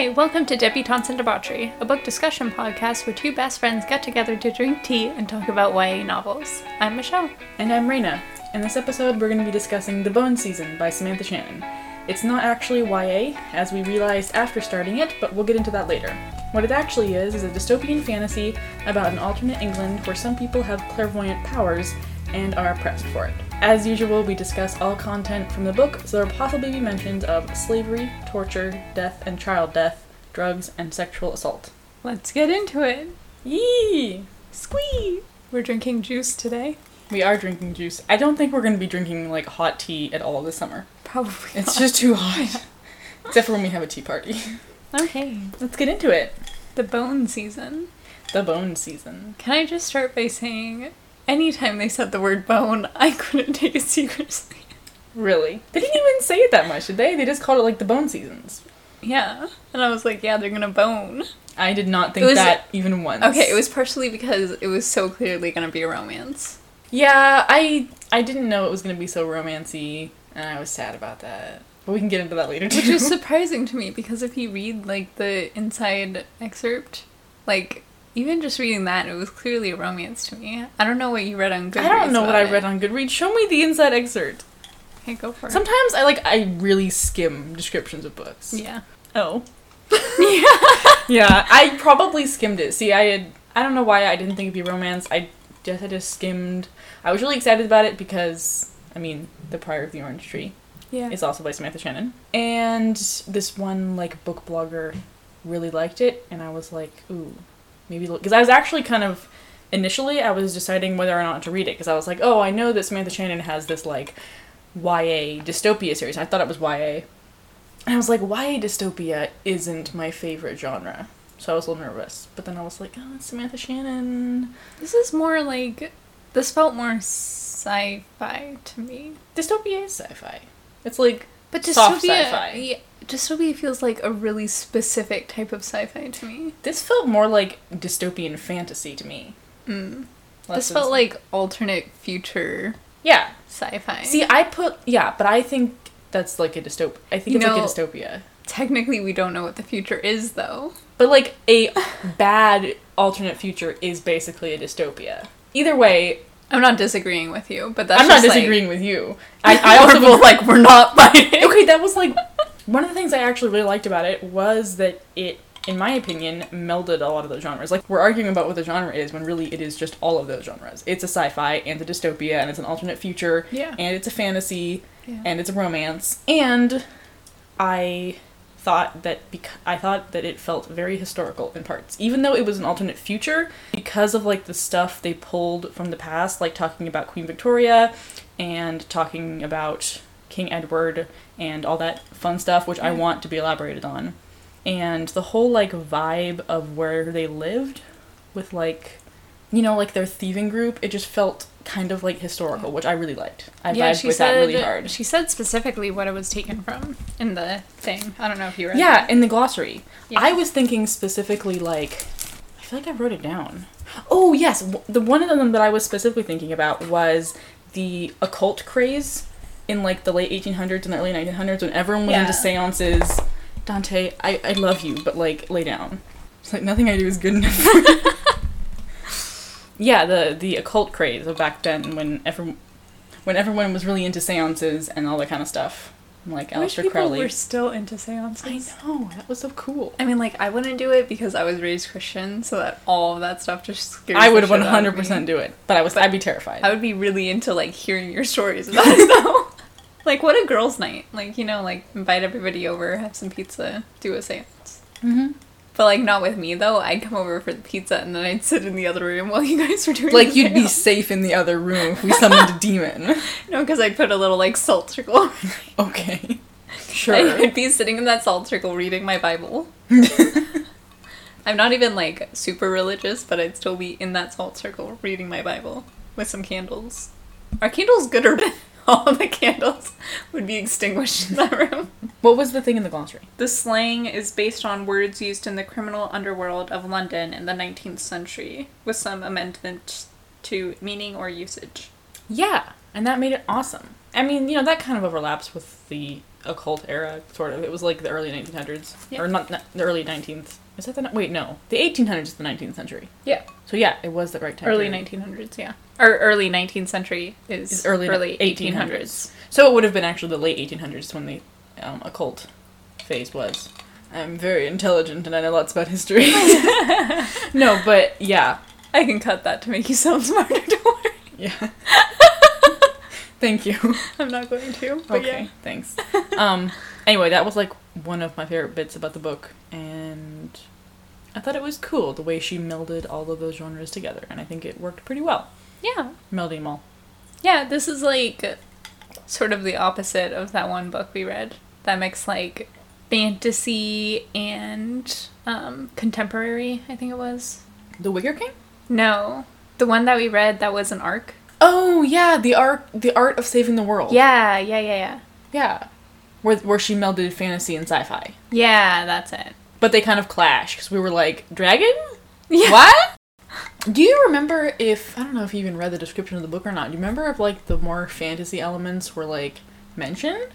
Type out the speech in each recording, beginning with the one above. Hi, welcome to Debutantes and Debauchery, a book discussion podcast where two best friends get together to drink tea and talk about YA novels. I'm Michelle. And I'm Raina. In this episode, we're going to be discussing The Bone Season by Samantha Shannon. It's not actually YA, as we realized after starting it, but we'll get into that later. What it actually is a dystopian fantasy about an alternate England where some people have clairvoyant powers and are oppressed for it. As usual, we discuss all content from the book, so there will possibly be mentions of slavery, torture, death and child death, drugs, and sexual assault. Let's get into it! Yee! Squee! We're drinking juice today. We are drinking juice. I don't think we're going to be drinking, hot tea at all this summer. Probably not. It's just too hot. Yeah. Except for when we have a tea party. Okay. Let's get into it. The Bone Season. The Bone Season. Can I just start by saying... anytime they said the word bone, I couldn't take it seriously. Really? They didn't even say it that much, did they? They just called it, the Bone Seasons. Yeah. And I was like, yeah, they're gonna bone. I did not think that even once. Okay, it was partially because it was so clearly gonna be a romance. Yeah, I didn't know it was gonna be so romancy, and I was sad about that. But we can get into that later, too. Which is surprising to me, because if you read, the inside excerpt, even just reading that, it was clearly a romance to me. I don't know what you read on Goodreads. I don't know what I read on Goodreads. Show me the inside excerpt. Okay, go for it. Sometimes I really skim descriptions of books. Yeah. Oh. Yeah. Yeah. I probably skimmed it. See, I don't know why I didn't think it'd be romance. I just skimmed. I was really excited about it because, The Prior of the Orange Tree. Yeah. It's also by Samantha Shannon. And this one, book blogger really liked it, and I was like, ooh. Maybe, because I was actually I was deciding whether or not to read it, because I was like, oh, I know that Samantha Shannon has this, YA dystopia series. I thought it was YA. And I was like, YA dystopia isn't my favorite genre. So I was a little nervous. But then I was like, oh, it's Samantha Shannon. This felt more sci-fi to me. Dystopia is sci-fi. It's but dystopia, soft sci-fi. Yeah. Dystopia feels like a really specific type of sci-fi to me. This felt more like dystopian fantasy to me. Mm. This felt like alternate future. Yeah. Sci-fi. See, but I think that's a dystopia. I think it's like a dystopia. Technically, we don't know what the future is, though. But a bad alternate future is basically a dystopia. Either way... I'm not disagreeing with you, but that's with you. I also feel we're not fighting. Okay, that was one of the things I actually really liked about it was that it, in my opinion, melded a lot of those genres. We're arguing about what the genre is when really it is just all of those genres. It's a sci-fi, and a dystopia, and it's an alternate future, yeah. And it's a fantasy, yeah. And it's a romance. And I thought that it felt very historical in parts. Even though it was an alternate future, because of, the stuff they pulled from the past, talking about Queen Victoria, and talking about... King Edward and all that fun stuff, which I want to be elaborated on. And the whole, vibe of where they lived with, their thieving group, it just felt kind of, historical, which I really liked. I vibed with that really hard. She said specifically what it was taken from in the thing. I don't know if you read that. Yeah, in the glossary. Yeah. I was thinking specifically, I feel like I wrote it down. Oh, yes! The one of them that I was specifically thinking about was the occult craze in the late 1800s and the early 1900s when everyone went into seances. Dante, I love you, but lay down. It's nothing I do is good enough for you. Yeah, the occult craze of back then when everyone was really into seances and all that kind of stuff. Aleister Crowley. We're still into seances. I know, that was so cool. I wouldn't do it because I was raised Christian, so that all of that stuff just scares me. I would 100% do it, but I'd be terrified. I would be really into hearing your stories about it though. What a girls' night. Invite everybody over, have some pizza, do a seance. Mm-hmm. But not with me though. I'd come over for the pizza and then I'd sit in the other room while you guys were doing you'd be safe in the other room if we summoned a demon. No, because I'd put a little salt circle. Okay. Sure. I'd be sitting in that salt circle reading my Bible. I'm not even super religious, but I'd still be in that salt circle reading my Bible with some candles. Are candles good or bad? All the candles would be extinguished in that room. What was the thing in the glossary? The slang is based on words used in the criminal underworld of London in the 19th century, with some amendment to meaning or usage. Yeah, and that made it awesome. That kind of overlaps with the occult era, sort of. It was like the early 1900s. Yeah. Or not the early 19th. Is that the... Wait, no. The 1800s is the 19th century. Yeah. So yeah, it was the right time. Early 1900s, yeah. Or early 19th century is early 1800s. So it would have been actually the late 1800s when the occult phase was. I'm very intelligent and I know lots about history. No, but yeah. I can cut that to make you sound smarter, don't worry. Yeah. Thank you. I'm not going to, but okay, yeah. Thanks. Anyway, that was like one of my favorite bits about the book, and I thought it was cool the way she melded all of those genres together, and I think it worked pretty well. Yeah. Melding them all. Yeah, this is like sort of the opposite of that one book we read that makes like fantasy and contemporary, I think it was. The Wicker King? No. The one that we read that was an arc. Oh, yeah, The Art of Saving the World. Yeah. Yeah. Where she melded fantasy and sci-fi. Yeah, that's it. But they kind of clash, because we were like, dragon? Yeah. What? Do you remember if, I don't know if you even read the description of the book or not, do you remember if, like, the more fantasy elements were, like, mentioned?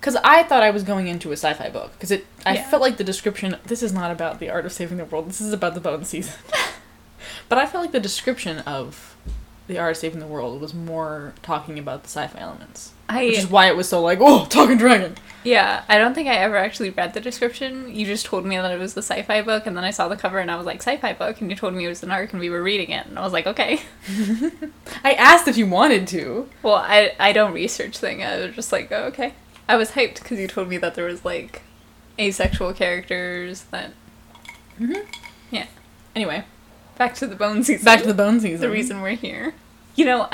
Because I thought I was going into a sci-fi book, because I felt like the description, this is not about The Art of Saving the World, this is about The Bone Season. But I felt like the description of The Art of Saving the World was more talking about the sci-fi elements. Which is why it was so like, oh, talking dragon! Yeah, I don't think I ever actually read the description. You just told me that it was the sci-fi book, and then I saw the cover and I was like, sci-fi book, and you told me it was an arc and we were reading it, and I was like, okay. I asked if you wanted to. Well, I don't research things. I was just like, oh, okay. I was hyped because you told me that there was, like, asexual characters that... Mm-hmm. Yeah. Anyway. Back to the Bone Season. The reason we're here. You know,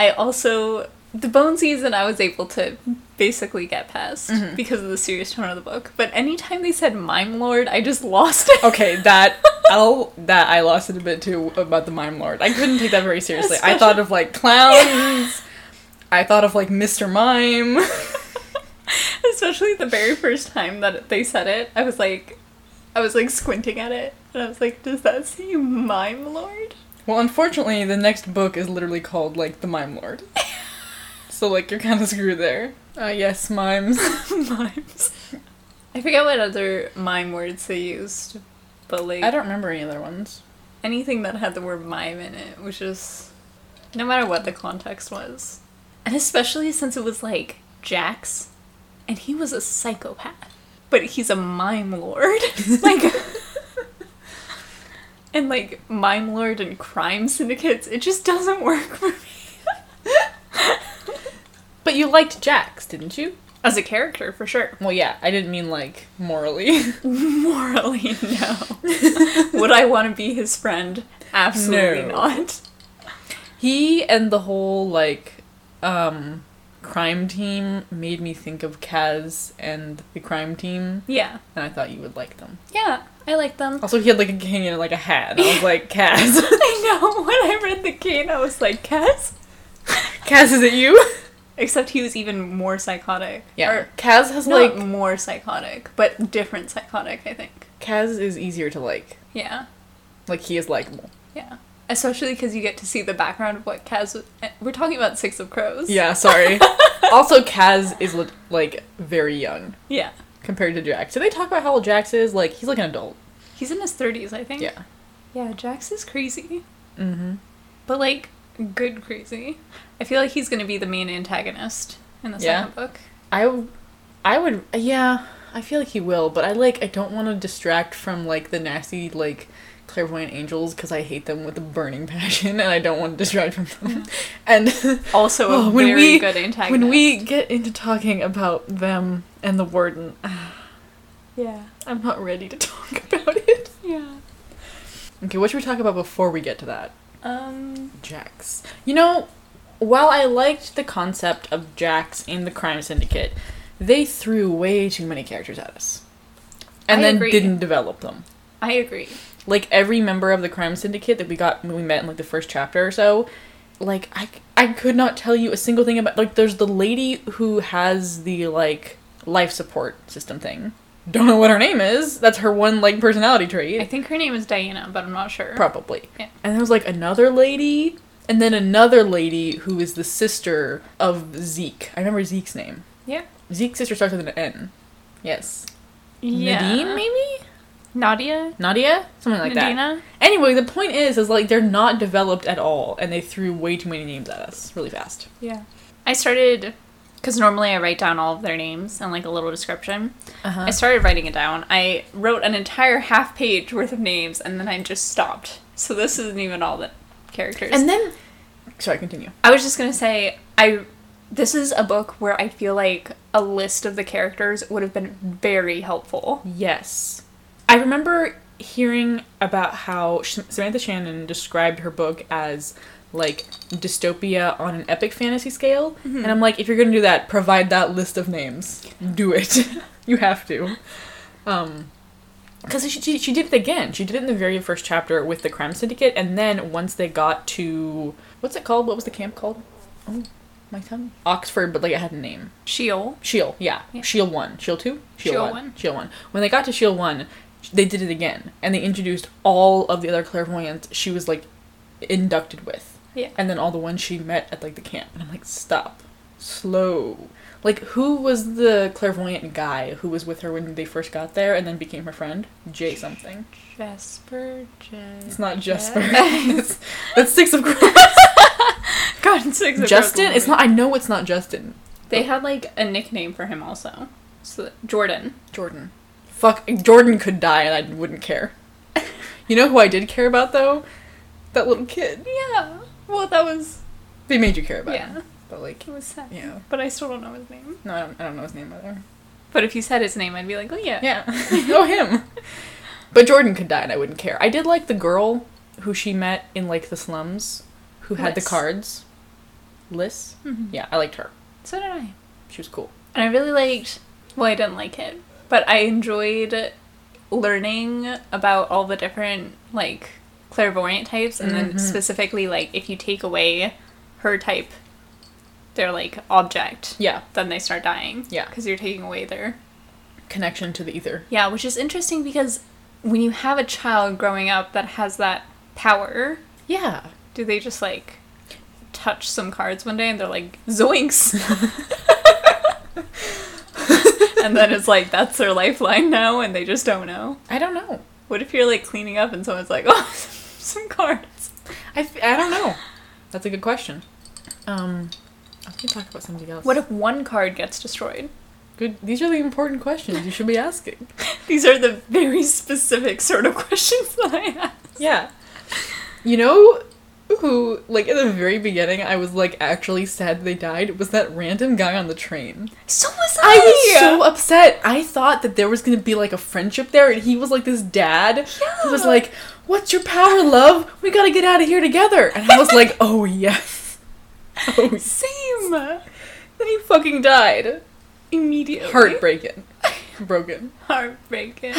the Bone Season I was able to basically get past because of the serious tone of the book. But anytime they said Mime Lord, I just lost it. Okay, that I lost it a bit too about the Mime Lord. I couldn't take that very seriously. Especially... I thought of like clowns. I thought of like Mr. Mime. Especially the very first time that they said it, I was like squinting at it. And I was like, does that say Mime Lord? Well, unfortunately, the next book is literally called, like, The Mime Lord. So, like, you're kind of screwed there. Yes, mimes. Mimes. I forget what other mime words they used, but, like... I don't remember any other ones. Anything that had the word mime in it, which is... No matter what the context was. And especially since it was, like, Jax, and he was a psychopath. But he's a mime lord. Like... And, like, Mime Lord and crime syndicates, it just doesn't work for me. But you liked Jax, didn't you? As a character, for sure. Well, yeah, I didn't mean, like, morally. Morally, no. Would I want to be his friend? Absolutely not. He and the whole, like, crime team made me think of Kaz and the crime team. Yeah. And I thought you would like them. Yeah. I like them. Also, he had, like, a cane and, like, a hat. I was like, Kaz. I know. When I read the cane, I was like, Kaz? Kaz, is it you? Except he was even more psychotic. Yeah. Or Kaz has, like... Not more psychotic, but different psychotic, I think. Kaz is easier to like. Yeah. Like, he is likable. Yeah. Especially because you get to see the background of what Kaz was... We're talking about Six of Crows. Yeah, sorry. Also, Kaz is, like, very young. Yeah. Compared to Jax. Did they talk about how old Jax is? Like, he's like an adult. He's in his 30s, I think. Yeah. Yeah, Jax is crazy. Mm-hmm. But, like, good crazy. I feel like he's going to be the main antagonist in the second book. I would... Yeah, I feel like he will, but I don't want to distract from, like, the nasty, like, clairvoyant angels, because I hate them with a burning passion, and I don't want to distract from them. Yeah. And... Also a very good antagonist. When we get into talking about them... And the warden. Yeah. I'm not ready to talk about it. Yeah. Okay, what should we talk about before we get to that? Jax. You know, while I liked the concept of Jax in the crime syndicate, they threw way too many characters at us. And then didn't develop them. I agree. Like, every member of the crime syndicate that we got when we met in, like, the first chapter or so... Like, I could not tell you a single thing about... Like, there's the lady who has the, like... life support system thing. Don't know what her name is. That's her one, like, personality trait. I think her name is Diana, but I'm not sure. Probably. Yeah. And there was, like, another lady, and then another lady who is the sister of Zeke. I remember Zeke's name. Yeah. Zeke's sister starts with an N. Yes. Yeah. Nadine, maybe? Nadia? Nadia? Something like Nadina? That. Anyway, the point is like, they're not developed at all, and they threw way too many names at us really fast. Yeah. I started... Because normally I write down all of their names and, like, a little description. Uh-huh. I started writing it down. I wrote an entire half-page worth of names, and then I just stopped. So this isn't even all the characters. And then... Sorry, continue. I was just going to say, this is a book where I feel like a list of the characters would have been very helpful. Yes. I remember hearing about how Samantha Shannon described her book as... like, dystopia on an epic fantasy scale. Mm-hmm. And I'm like, if you're going to do that, provide that list of names. Do it. You have to. Because she did it again. She did it in the very first chapter with the crime syndicate. And then once they got to... What's it called? What was the camp called? Oh, my tongue. Oxford, but, like, it had a name. Shield, yeah. Shield 1. Shield 2? Shield 1. Shield 1. When they got to Shield 1, they did it again. And they introduced all of the other clairvoyants she was, like, inducted with. Yeah. And then all the ones she met at, like, the camp. And I'm like, stop. Slow. Like, who was the clairvoyant guy who was with her when they first got there and then became her friend? Jay something. Jesper. It's not Jesper. That's Six of Crows. God, Six of Crows. Justin? It's not, I know it's not Justin. They had, like, a nickname for him also. So Jordan. Fuck, Jordan could die and I wouldn't care. You know who I did care about, though? That little kid. Yeah. Well, that was... They made you care about him. But, like... It was sad. Yeah. You know. But I still don't know his name. No, I don't know his name either. But if you said his name, I'd be like, oh, yeah. Yeah. Oh, him. But Jordan could die and I wouldn't care. I did like the girl who she met in, like, the slums who had the cards. Liz? Mm-hmm. Yeah, I liked her. So did I. She was cool. And I really liked... Well, I didn't like it. But I enjoyed learning about all the different, like... clairvoyant types, and then specifically, like, if you take away her type, their, like, object, then they start dying. Yeah. Because you're taking away their... connection to the ether. Yeah, which is interesting because when you have a child growing up that has that power... Yeah. Do they just, like, touch some cards one day and they're like, zoinks! And then it's like, that's their lifeline now and they just don't know. I don't know. What if you're, like, cleaning up and someone's like, oh, some cards? I don't know. That's a good question. I can talk about something else. What if one card gets destroyed? Good. These are the important questions you should be asking. These are the very specific sort of questions that I ask. Yeah. You know who, like, at the very beginning I was, like, actually sad they died? Was that random guy on the train. So was I! I was so upset. I thought that there was gonna be, like, a friendship there, and he was, like, this dad who was like, what's your power, love? We gotta get out of here together. And I was like, oh, yes. Oh, same. Yes. Then he fucking died. Immediately. Heartbreaking. Broken. Heartbreaking.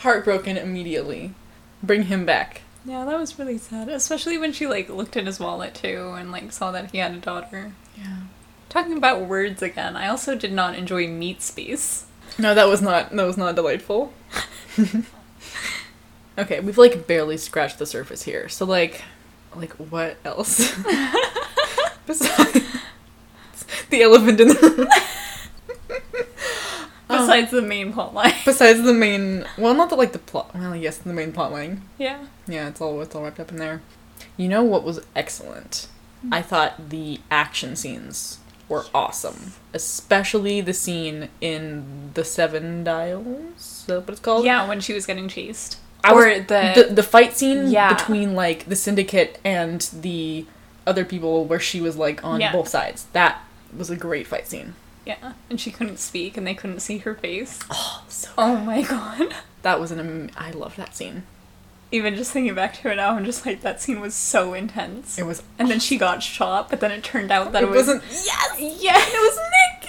Heartbroken immediately. Bring him back. Yeah, that was really sad. Especially when she, like, looked in his wallet, too, and, like, saw that he had a daughter. Yeah. Talking about words again, I also did not enjoy meat space. No, that was not delightful. Okay, we've, like, barely scratched the surface here. So, like, what else? Besides the elephant in the room. Besides the main plot line. Besides the main... Well, not that, like, the plot... Well, yes, the main plot line. Yeah. Yeah, it's all wrapped up in there. You know what was excellent? Mm-hmm. I thought the action scenes were awesome. Especially the scene in the Seven Dials? Is that what it's called? Yeah, when she was getting chased. The fight scene between, like, the syndicate and the other people where she was, like, on both sides. That was a great fight scene. Yeah, and she couldn't speak, and they couldn't see her face. Oh, my God. That was I loved that scene. Even just thinking back to it now, I'm just like, that scene was so intense. It was... And then she got shot, but then it turned out that it wasn't... Yes! Yes! It was Nick!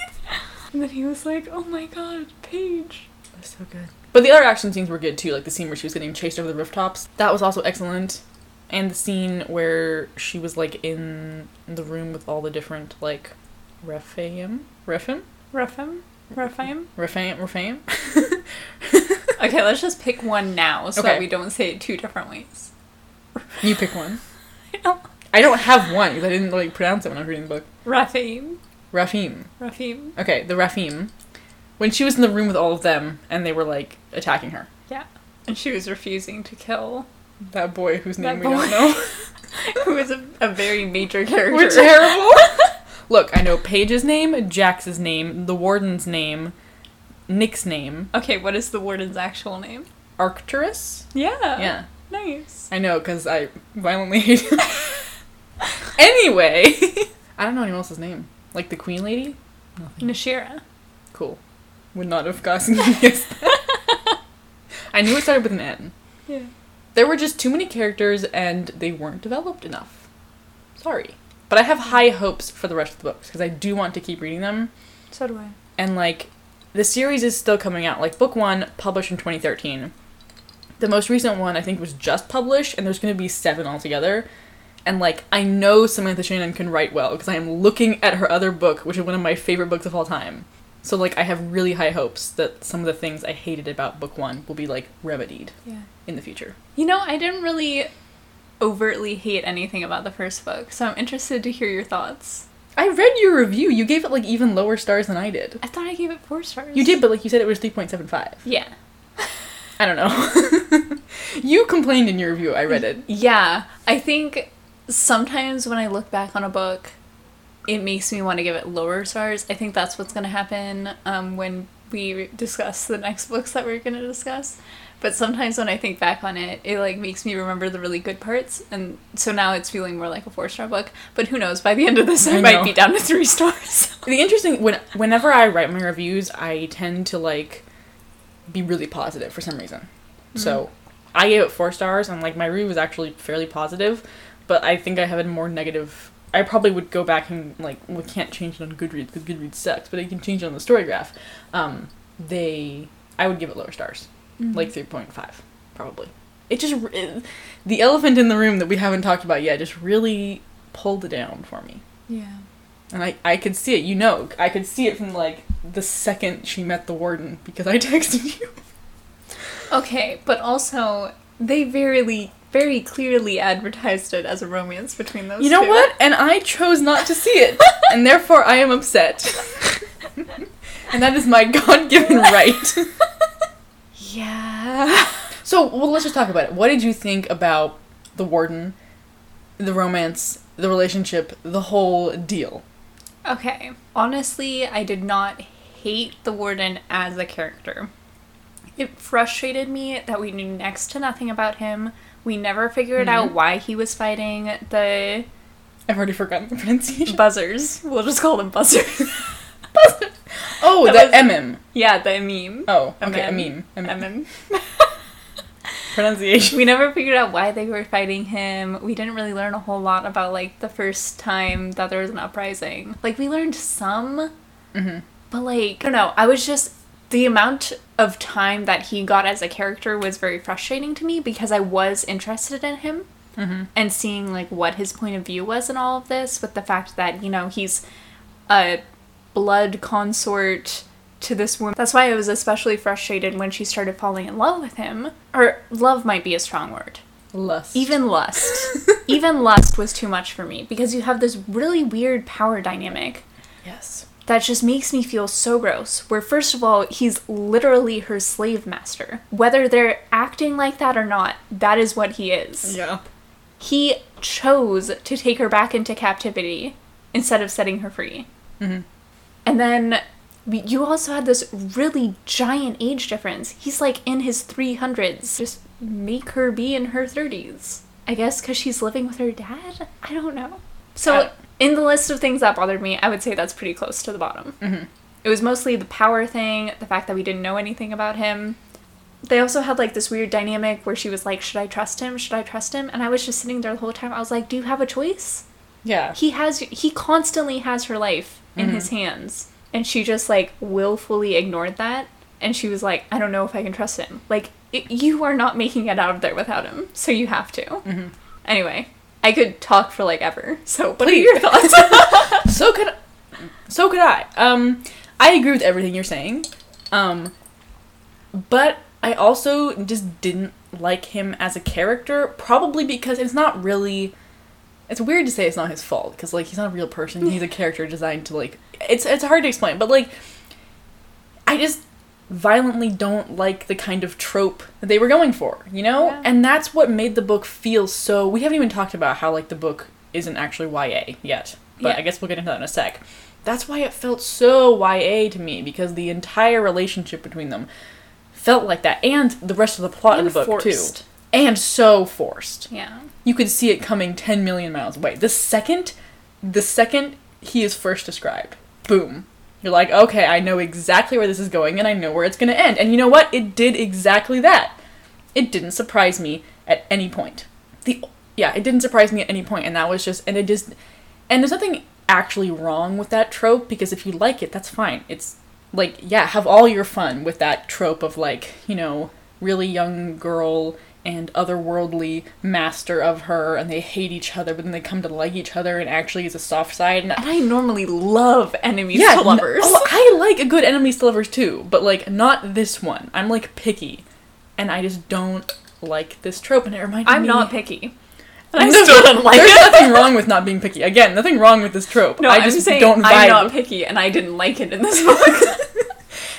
And then he was like, oh my God, Paige. It was so good. But the other action scenes were good, too. Like, the scene where she was getting chased over the rooftops. That was also excellent. And the scene where she was, like, in the room with all the different, like... Rephaim? Okay, let's just pick one now that we don't say it two different ways. You pick one. I don't have one because I didn't, like, pronounce it when I was reading the book. Rephaim. Okay, the Rephaim. When she was in the room with all of them, and they were, like, attacking her. Yeah. And she was refusing to kill... that boy whose name we don't know. Who is a very major character. We're terrible. Look, I know Paige's name, Jax's name, the Warden's name, Nick's name. Okay, what is the Warden's actual name? Arcturus? Yeah. Yeah. Nice. I know, because I violently hate him. Anyway. I don't know anyone else's name. Like the Queen Lady? Nothing. Nashira. Cool. Would not have gotten guessed. I knew it started with an N. Yeah. There were just too many characters and they weren't developed enough. Sorry. But I have high hopes for the rest of the books because I do want to keep reading them. So do I. And like, the series is still coming out. Like, book one, published in 2013. The most recent one, I think, was just published, and there's going to be 7 altogether. And like, I know Samantha Shannon can write well because I am looking at her other book, which is one of my favorite books of all time. So, like, I have really high hopes that some of the things I hated about book one will be, like, remedied in the future. You know, I didn't really overtly hate anything about the first book, so I'm interested to hear your thoughts. I read your review. You gave it, like, even lower stars than I did. I thought I gave it 4 stars. You did, but, like, you said it was 3.75. Yeah. I don't know. You complained in your review. I read it. Yeah. I think sometimes when I look back on a book... it makes me want to give it lower stars. I think that's what's going to happen when we discuss the next books that we're going to discuss. But sometimes when I think back on it, it like makes me remember the really good parts. And so now it's feeling more like a 4-star book. But who knows? By the end of this, I might be down to 3 stars. The interesting... Whenever I write my reviews, I tend to like be really positive for some reason. Mm-hmm. So I gave it 4 stars and like my review was actually fairly positive. But I think I have a more negative... I probably would go back and, like, we can't change it on Goodreads because Goodreads sucks, but I can change it on the Storygraph. I would give it lower stars. Mm-hmm. Like 3.5, probably. The elephant in the room that we haven't talked about yet just really pulled it down for me. Yeah. And I could see it, you know. I could see it from, like, the second she met the Warden because I texted you. Okay, but also, they very clearly advertised it as a romance between those two. You know what? And I chose not to see it. And therefore, I am upset. And that is my God-given right. Yeah. So, well, let's just talk about it. What did you think about the Warden, the romance, the relationship, the whole deal? Okay. Honestly, I did not hate the Warden as a character. It frustrated me that we knew next to nothing about him. We never figured out why he was fighting the... I've already forgotten the pronunciation. Buzzers. We'll just call them buzzers. Buzzers. Oh, the Emim. Yeah, the Emim. Oh, okay, Emim. Emim. Pronunciation. We never figured out why they were fighting him. We didn't really learn a whole lot about, like, the first time that there was an uprising. Like, we learned some, but, like, I don't know. I was just... the amount of time that he got as a character was very frustrating to me because I was interested in him and seeing, like, what his point of view was in all of this with the fact that, you know, he's a blood consort to this woman. That's why I was especially frustrated when she started falling in love with him. Or love might be a strong word. Lust. Even lust. Even lust was too much for me because you have this really weird power dynamic. Yes. That just makes me feel so gross, where first of all, he's literally her slave master. Whether they're acting like that or not, that is what he is. Yeah. He chose to take her back into captivity instead of setting her free. Mm-hmm. And then you also had this really giant age difference. He's like in his 300s. Just make her be in her 30s. I guess because she's living with her dad? I don't know. So... in the list of things that bothered me, I would say that's pretty close to the bottom. Mm-hmm. It was mostly the power thing, the fact that we didn't know anything about him. They also had, like, this weird dynamic where she was like, should I trust him? Should I trust him? And I was just sitting there the whole time. I was like, do you have a choice? Yeah. He constantly has her life in his hands. And she just, like, willfully ignored that. And she was like, I don't know if I can trust him. Like, you are not making it out of there without him. So you have to. Mm-hmm. Anyway. I could talk for, like, ever. So, what are your thoughts? So could I. I agree with everything you're saying. But I also just didn't like him as a character. Probably because it's not really... it's weird to say it's not his fault. Because, like, he's not a real person. He's a character designed to, like... It's hard to explain. But, like, I just violently don't like the kind of trope that they were going for, you know? Yeah. And that's what made the book feel so... We haven't even talked about how, like, the book isn't actually YA yet. But yeah. I guess we'll get into that in a sec. That's why it felt so YA to me, because the entire relationship between them felt like that. And the rest of the plot and of the book, forced. Too. And so forced. Yeah. You could see it coming 10 million miles away. The second he is first described, boom. You're like, okay, I know exactly where this is going, and I know where it's going to end. And you know what? It did exactly that. It didn't surprise me at any point. It didn't surprise me at any point, and that was just... And there's nothing actually wrong with that trope, because if you like it, that's fine. It's, like, yeah, have all your fun with that trope of, like, you know, really young girl and otherworldly master of her, and they hate each other, but then they come to like each other, and actually it's a soft side. And I normally love enemies to lovers. I like a good enemies to lovers too, but, like, not this one. I'm, like, picky, and I just don't like this trope, and it reminded me... I'm not picky. And I still don't like it. There's nothing wrong with not being picky. Again, nothing wrong with this trope. No, I just don't vibe. I'm not picky, and I didn't like it in this book.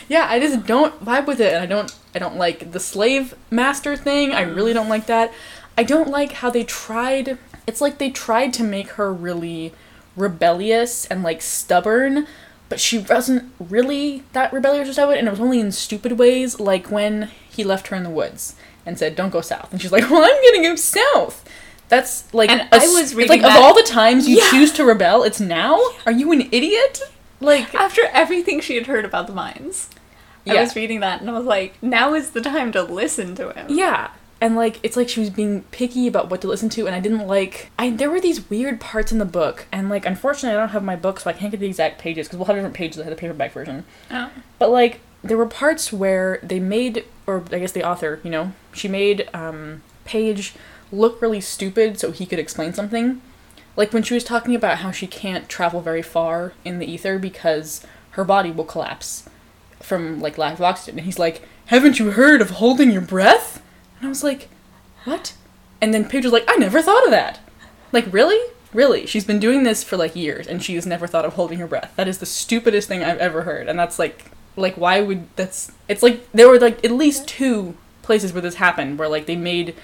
Yeah, I just don't vibe with it, and I don't like the slave master thing. I really don't like that. I don't like how they tried... It's like they tried to make her really rebellious and, like, stubborn, but she wasn't really that rebellious or stubborn, and it was only in stupid ways, like when he left her in the woods and said, "Don't go south." And she's like, "Well, I'm gonna go south." That's, like... And I was reading that. Like, of all the times you choose to rebel, it's now? Are you an idiot? Like... After everything she had heard about the mines. Yeah. I was reading that, and I was like, now is the time to listen to him. Yeah. And, like, it's like she was being picky about what to listen to, and I didn't like... There were these weird parts in the book, and, like, unfortunately I don't have my book, so I can't get the exact pages, because we'll have different pages that have the paperback version. Oh. But, like, there were parts where they made... Or, I guess the author, you know, she made Paige... look really stupid so he could explain something. Like when she was talking about how she can't travel very far in the ether because her body will collapse from, like, lack of oxygen. And he's like, "Haven't you heard of holding your breath?" And I was like, what? And then Paige was like, "I never thought of that." Like, really? Really? She's been doing this for, like, years, and she has never thought of holding her breath. That is the stupidest thing I've ever heard. And that's like why would that's... It's like there were, like, at least two places where this happened where, like, they made...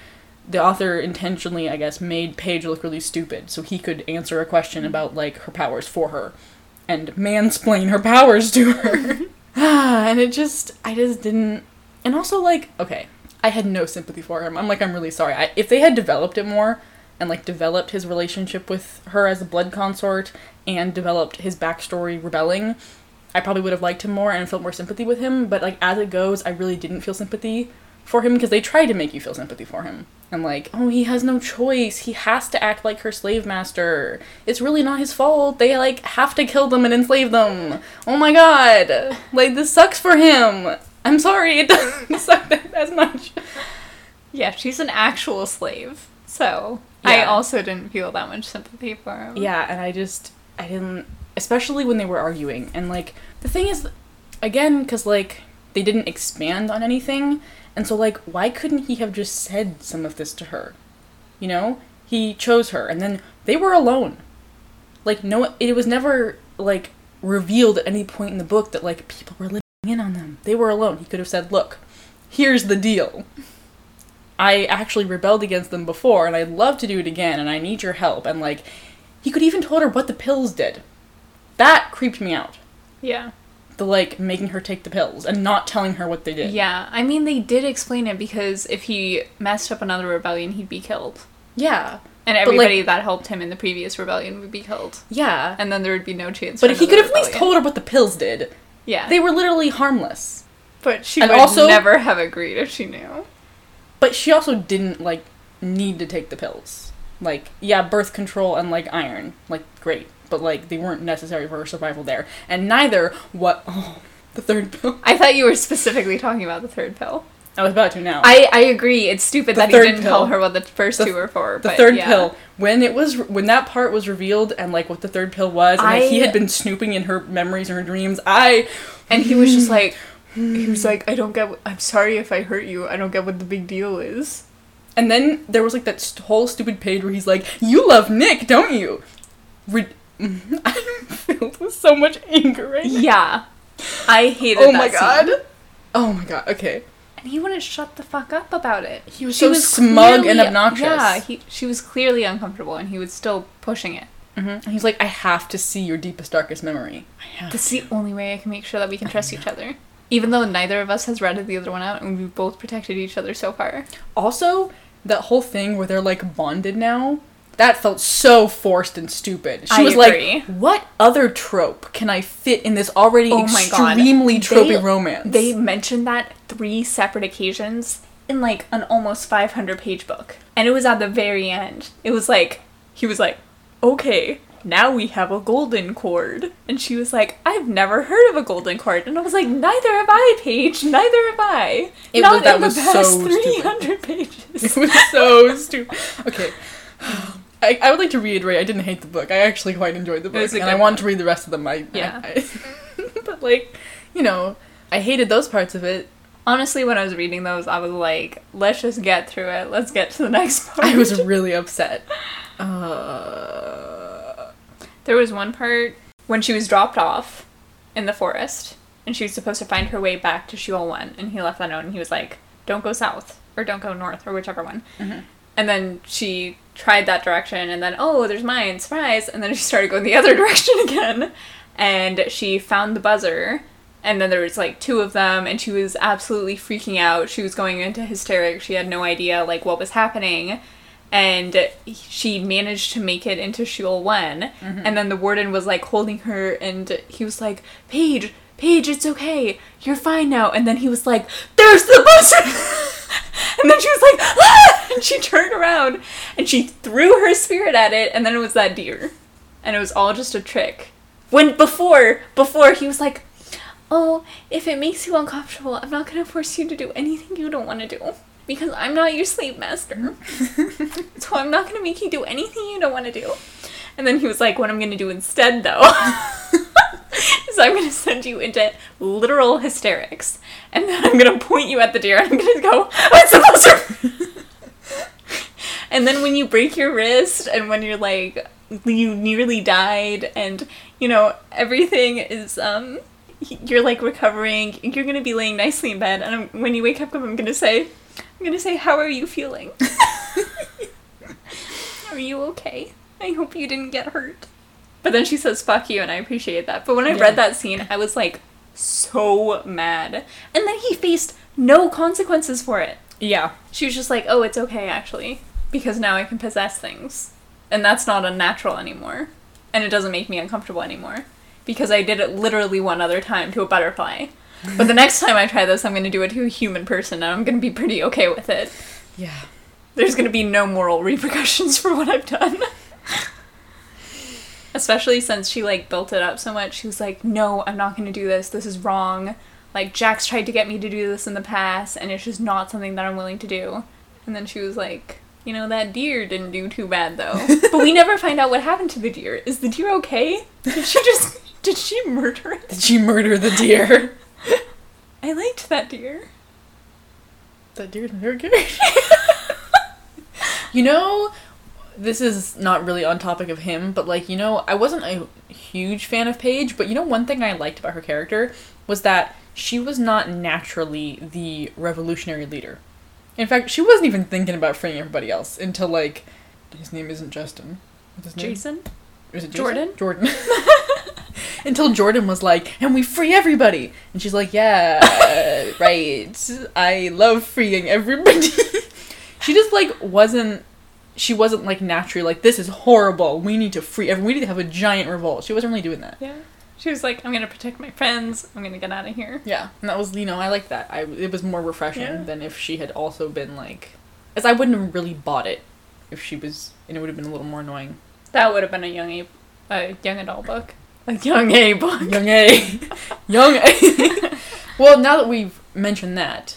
The author intentionally, I guess, made Paige look really stupid so he could answer a question about, like, her powers for her and mansplain her powers to her. And it just... I just didn't... And also, like, okay, I had no sympathy for him. I'm like, I'm really sorry. If they had developed it more and, like, developed his relationship with her as a blood consort and developed his backstory rebelling, I probably would have liked him more and felt more sympathy with him. But, like, as it goes, I really didn't feel sympathy for him because they tried to make you feel sympathy for him. And, like, oh, he has no choice. He has to act like her slave master. It's really not his fault. They, like, have to kill them and enslave them. Oh my god. Like, this sucks for him. I'm sorry. It doesn't suck as much. Yeah, she's an actual slave. So, yeah. I also didn't feel that much sympathy for him. Yeah, and I didn't, especially when they were arguing. And, like, the thing is, again, because, like, they didn't expand on anything. And so, like, why couldn't he have just said some of this to her? You know? He chose her, and then they were alone. Like, no, it was never, like, revealed at any point in the book that, like, people were living in on them. They were alone. He could have said, "Look, here's the deal. I actually rebelled against them before, and I'd love to do it again, and I need your help." And, like, he could even told her what the pills did. That creeped me out. Yeah. The, like, making her take the pills and not telling her what they did. Yeah, I mean, they did explain it because if he messed up another rebellion, he'd be killed. Yeah. And everybody that helped him in the previous rebellion would be killed. Yeah. And then there would be no chance for another rebellion. But he could have at least told her what the pills did. Yeah. They were literally harmless. But she would never have agreed if she knew. But she also didn't, like, need to take the pills. Like, yeah, birth control and, like, iron. Like, great. But, like, they weren't necessary for her survival there. And neither the third pill. I thought you were specifically talking about the third pill. I was about to now. I agree. It's stupid that he didn't tell her what the first two were for. The third pill. When that part was revealed and, like, what the third pill was, and like, he had been snooping in her memories and her dreams, And he was just like, I don't get I'm sorry if I hurt you. I don't get what the big deal is. And then there was, like, that whole stupid page where he's like, "You love Nick, don't you?" I'm filled with so much anger right now. Yeah. I hated that scene. Oh my god, okay. And he wouldn't shut the fuck up about it. He was so smug and obnoxious. Yeah, she was clearly uncomfortable and he was still pushing it. Mm-hmm. And he's like, I have to see your deepest, darkest memory. That's the only way I can make sure that we can trust each other. Even though neither of us has ratted the other one out and we've both protected each other so far. Also, that whole thing where they're like bonded now, that felt so forced and stupid. She was like, what other trope can I fit in this already extremely tropey romance? They mentioned that 3 separate occasions in like an almost 500-page book. And it was at the very end. It was like, he was like, okay, now we have a golden cord. And she was like, I've never heard of a golden cord. And I was like, neither have I, Paige. Neither have I. Not in the past 300 pages. It was so stupid. Okay. I would like to reiterate, I didn't hate the book. I actually quite enjoyed the book, and I wanted to read the rest of them. But like, you know, I hated those parts of it. Honestly, when I was reading those, I was like, let's just get through it. Let's get to the next part. I was really upset. There was one part when she was dropped off in the forest, and she was supposed to find her way back to Shield 1, and he left that note, and he was like, don't go south, or don't go north, or whichever one. Mm-hmm. And then she tried that direction, and then, oh, there's mine, surprise, and then she started going the other direction again, and she found the buzzer, and then there was, like, 2 of them, and she was absolutely freaking out, she was going into hysterics, she had no idea, like, what was happening, and she managed to make it into Shield 1, mm-hmm. and then the warden was, like, holding her, and he was like, Paige, it's okay, you're fine now, and then he was like, there's the buzzer! And then she was like, ah! And she turned around, and she threw her spirit at it, and then it was that deer. And it was all just a trick. When before he was like, oh, if it makes you uncomfortable, I'm not going to force you to do anything you don't want to do. Because I'm not your slave master. So I'm not going to make you do anything you don't want to do. And then he was like, what I'm going to do instead, though, is I'm going to send you into literal hysterics. And then I'm going to point you at the deer and I'm going to go, what's the buzzer? And then when you break your wrist and when you're like, you nearly died and, you know, everything is, you're like recovering, you're going to be laying nicely in bed. And when you wake up, I'm going to say, how are you feeling? Are you okay? I hope you didn't get hurt. But then she says, fuck you, and I appreciate that. But when I read that scene, I was, like, so mad. And then he faced no consequences for it. Yeah. She was just like, oh, it's okay, actually, because now I can possess things. And that's not unnatural anymore. And it doesn't make me uncomfortable anymore. Because I did it literally one other time to a butterfly. But the next time I try this, I'm going to do it to a human person, and I'm going to be pretty okay with it. Yeah. There's going to be no moral repercussions for what I've done. Especially since she, like, built it up so much. She was like, no, I'm not going to do this. This is wrong. Like, Jack's tried to get me to do this in the past, and it's just not something that I'm willing to do. And then she was like, you know, that deer didn't do too bad, though. But we never find out what happened to the deer. Is the deer okay? Did she murder it? Did she murder the deer? I liked that deer. That deer's very good. You know, this is not really on topic of him, but, like, you know, I wasn't a huge fan of Paige, but, you know, one thing I liked about her character was that she was not naturally the revolutionary leader. In fact, she wasn't even thinking about freeing everybody else until, like, his name isn't Justin. What's his name? Jason? Is it Jason? Jordan. Until Jordan was like, and we free everybody! And she's like, yeah, right. I love freeing everybody. She just, like, wasn't, like, naturally, like, this is horrible. We need to free everyone. We need to have a giant revolt. She wasn't really doing that. Yeah. She was like, I'm going to protect my friends. I'm going to get out of here. Yeah. And that was, you know, I like that. It was more refreshing than if she had also been, like, as I wouldn't have really bought it if she was, and it would have been a little more annoying. That would have been a young adult book. Like, young A book. Young A. Young A. Well, now that we've mentioned that,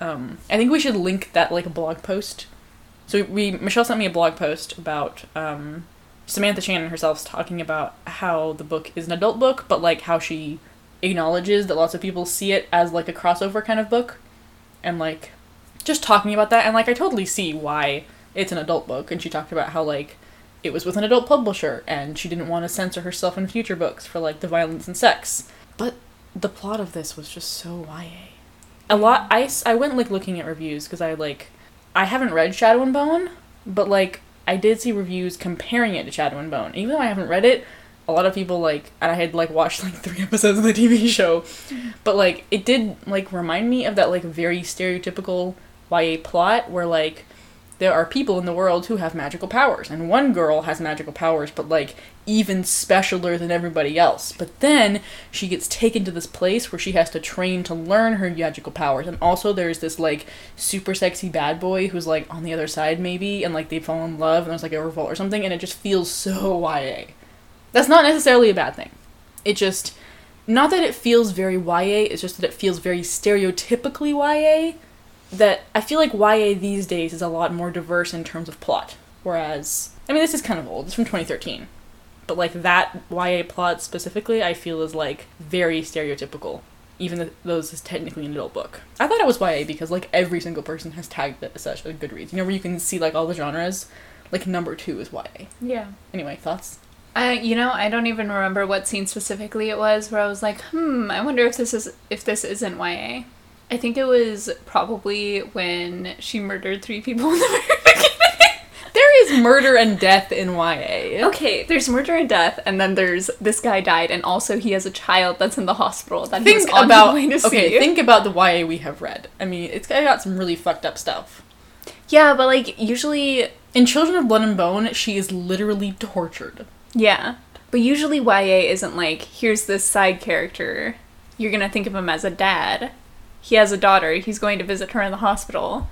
I think we should link that, like, a blog post. So Michelle sent me a blog post about Samantha Shannon herself talking about how the book is an adult book, but, like, how she acknowledges that lots of people see it as, like, a crossover kind of book. And, like, just talking about that. And, like, I totally see why it's an adult book. And she talked about how, like, it was with an adult publisher, and she didn't want to censor herself in future books for, like, the violence and sex. But the plot of this was just so YA. A lot, I went, like, looking at reviews, because I haven't read Shadow and Bone, but, like, I did see reviews comparing it to Shadow and Bone. Even though I haven't read it, a lot of people, like, and I had, like, watched, like, 3 episodes of the TV show, but, like, it did, like, remind me of that, like, very stereotypical YA plot where, like, there are people in the world who have magical powers, and one girl has magical powers, but, like, even specialer than everybody else. But then she gets taken to this place where she has to train to learn her magical powers, and also there's this, like, super sexy bad boy who's, like, on the other side, maybe, and, like, they fall in love, and there's, like, a revolt or something, and it just feels so YA. That's not necessarily a bad thing. It just, not that it feels very YA, it's just that it feels very stereotypically YA, that I feel like YA these days is a lot more diverse in terms of plot. Whereas, I mean, this is kind of old. It's from 2013. But, like, that YA plot specifically, I feel is, like, very stereotypical. Even though this is technically an adult book. I thought it was YA because, like, every single person has tagged it as such on Goodreads. You know, where you can see, like, all the genres? Like, number 2 is YA. Yeah. Anyway, thoughts? You know, I don't even remember what scene specifically it was where I was like, I wonder if this isn't YA. I think it was probably when she murdered 3 people in the very beginning. There is murder and death in YA. Okay, there's murder and death, and then there's this guy died, and also he has a child that's in the hospital that he's on the way to see. Okay, think about the YA we have read. I mean, it's got some really fucked up stuff. Yeah, but, like, usually... in Children of Blood and Bone, she is literally tortured. Yeah, but usually YA isn't like, here's this side character, you're gonna think of him as a dad... he has a daughter, he's going to visit her in the hospital.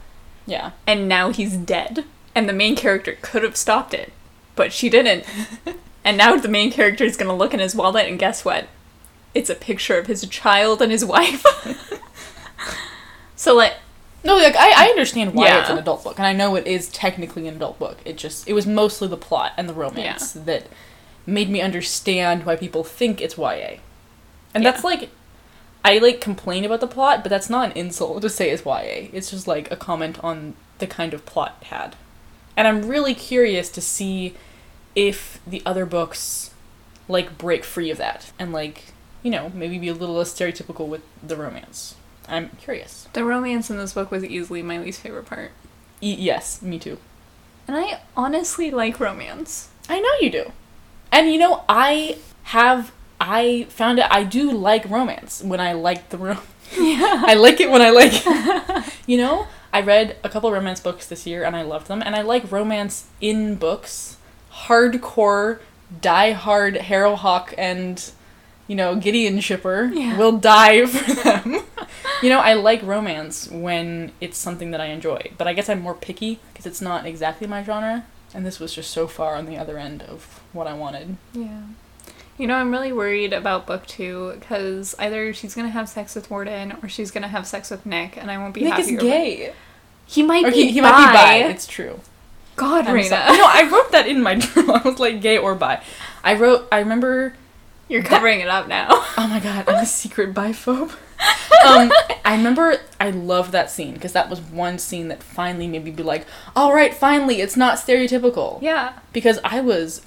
Yeah. And now he's dead. And the main character could have stopped it, but she didn't. And now the main character is going to look in his wallet and guess what? It's a picture of his child and his wife. So, like... no, like, I understand why it's an adult book, and I know it is technically an adult book. It just... it was mostly the plot and the romance that made me understand why people think it's YA. And that's, like... I, like, complain about the plot, but that's not an insult to say it's YA. It's just, like, a comment on the kind of plot it had. And I'm really curious to see if the other books, like, break free of that. And, like, you know, maybe be a little less stereotypical with the romance. I'm curious. The romance in this book was easily my least favorite part. Yes, me too. And I honestly like romance. I know you do. And, you know, I found out I do like romance when I like the romance. Yeah. I like it when I like it. You know, I read a couple romance books this year and I loved them. And I like romance in books. Hardcore, die-hard Harrow Hawk and, you know, Gideon Shipper will die for them. You know, I like romance when it's something that I enjoy. But I guess I'm more picky because it's not exactly my genre. And this was just so far on the other end of what I wanted. Yeah. You know, I'm really worried about book 2, because either she's going to have sex with Warden, or she's going to have sex with Nick, and I won't be happy. Nick is gay. He might be bi. It's true. God, Raina. No, I wrote that in my journal. I was like, gay or bi. I remember... you're covering it up now. Oh my god, I'm a secret biphobe. I remember I loved that scene, because that was one scene that finally made me be like, alright, finally, it's not stereotypical. Yeah. Because I was...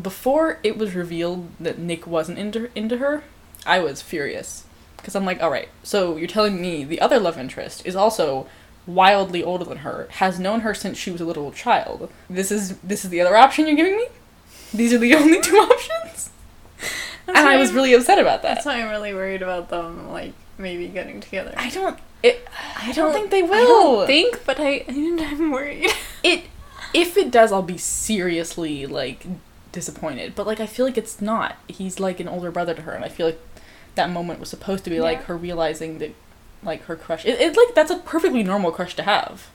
before it was revealed that Nick wasn't into her, I was furious. Because I'm like, alright, so you're telling me the other love interest is also wildly older than her, has known her since she was a little child. This is the other option you're giving me? These are the only 2 options? And I was really upset about that. That's why I'm really worried about them, like, maybe getting together. I don't think they will. I don't think, but I'm worried. If it does, I'll be seriously, like... disappointed, but like I feel like it's not. He's like an older brother to her, and I feel like that moment was supposed to be like her realizing that, like, her crush. It's like that's a perfectly normal crush to have.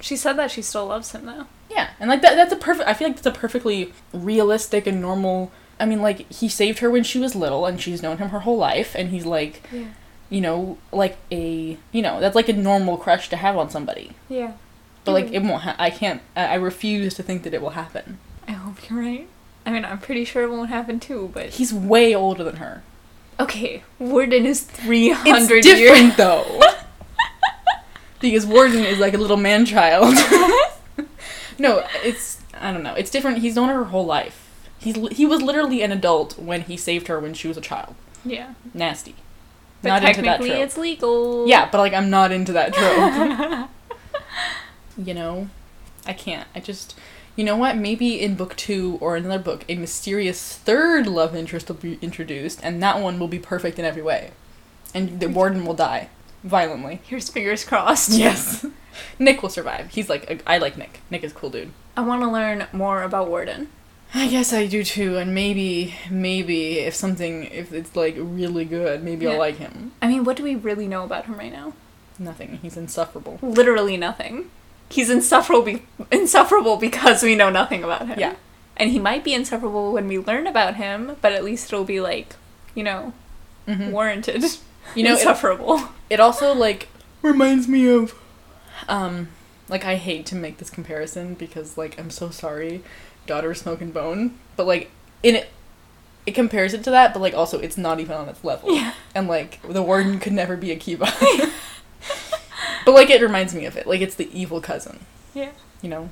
She said that she still loves him though. Yeah, and like that's a perfect. I feel like that's a perfectly realistic and normal. I mean, like he saved her when she was little, and she's known him her whole life, and he's like, you know, like a that's like a normal crush to have on somebody. Yeah, but like it won't. I can't. I refuse to think that it will happen. I hope you're right. I mean, I'm pretty sure it won't happen too, but... he's way older than her. Okay, Warden is 300 years... it's different, though. Because Warden is like a little man-child. No, it's... I don't know. It's different. He's known her whole life. He was literally an adult when he saved her when she was a child. Yeah. Nasty. But not into that trope. Technically it's legal. Yeah, but like I'm not into that trope. You know? I can't. I just, you know what? Maybe in book 2 or another book, a mysterious third love interest will be introduced, and that one will be perfect in every way. And the warden will die. Violently. Here's fingers crossed. Yes. Nick will survive. He's like, I like Nick. Nick is a cool dude. I want to learn more about Warden. I guess I do too, and maybe if it's like really good, I'll like him. I mean, what do we really know about him right now? Nothing. He's insufferable. Literally nothing. He's insufferable because we know nothing about him. Yeah. And he might be insufferable when we learn about him, but at least it'll be like, you know, warranted. You know, insufferable. It also like reminds me of like I hate to make this comparison because like I'm so sorry, Daughter of Smoke and Bone, but like in it compares it to that, but like also it's not even on its level. Yeah. And like the warden could never be Akiva. But like it reminds me of it. Like it's the evil cousin. Yeah. You know?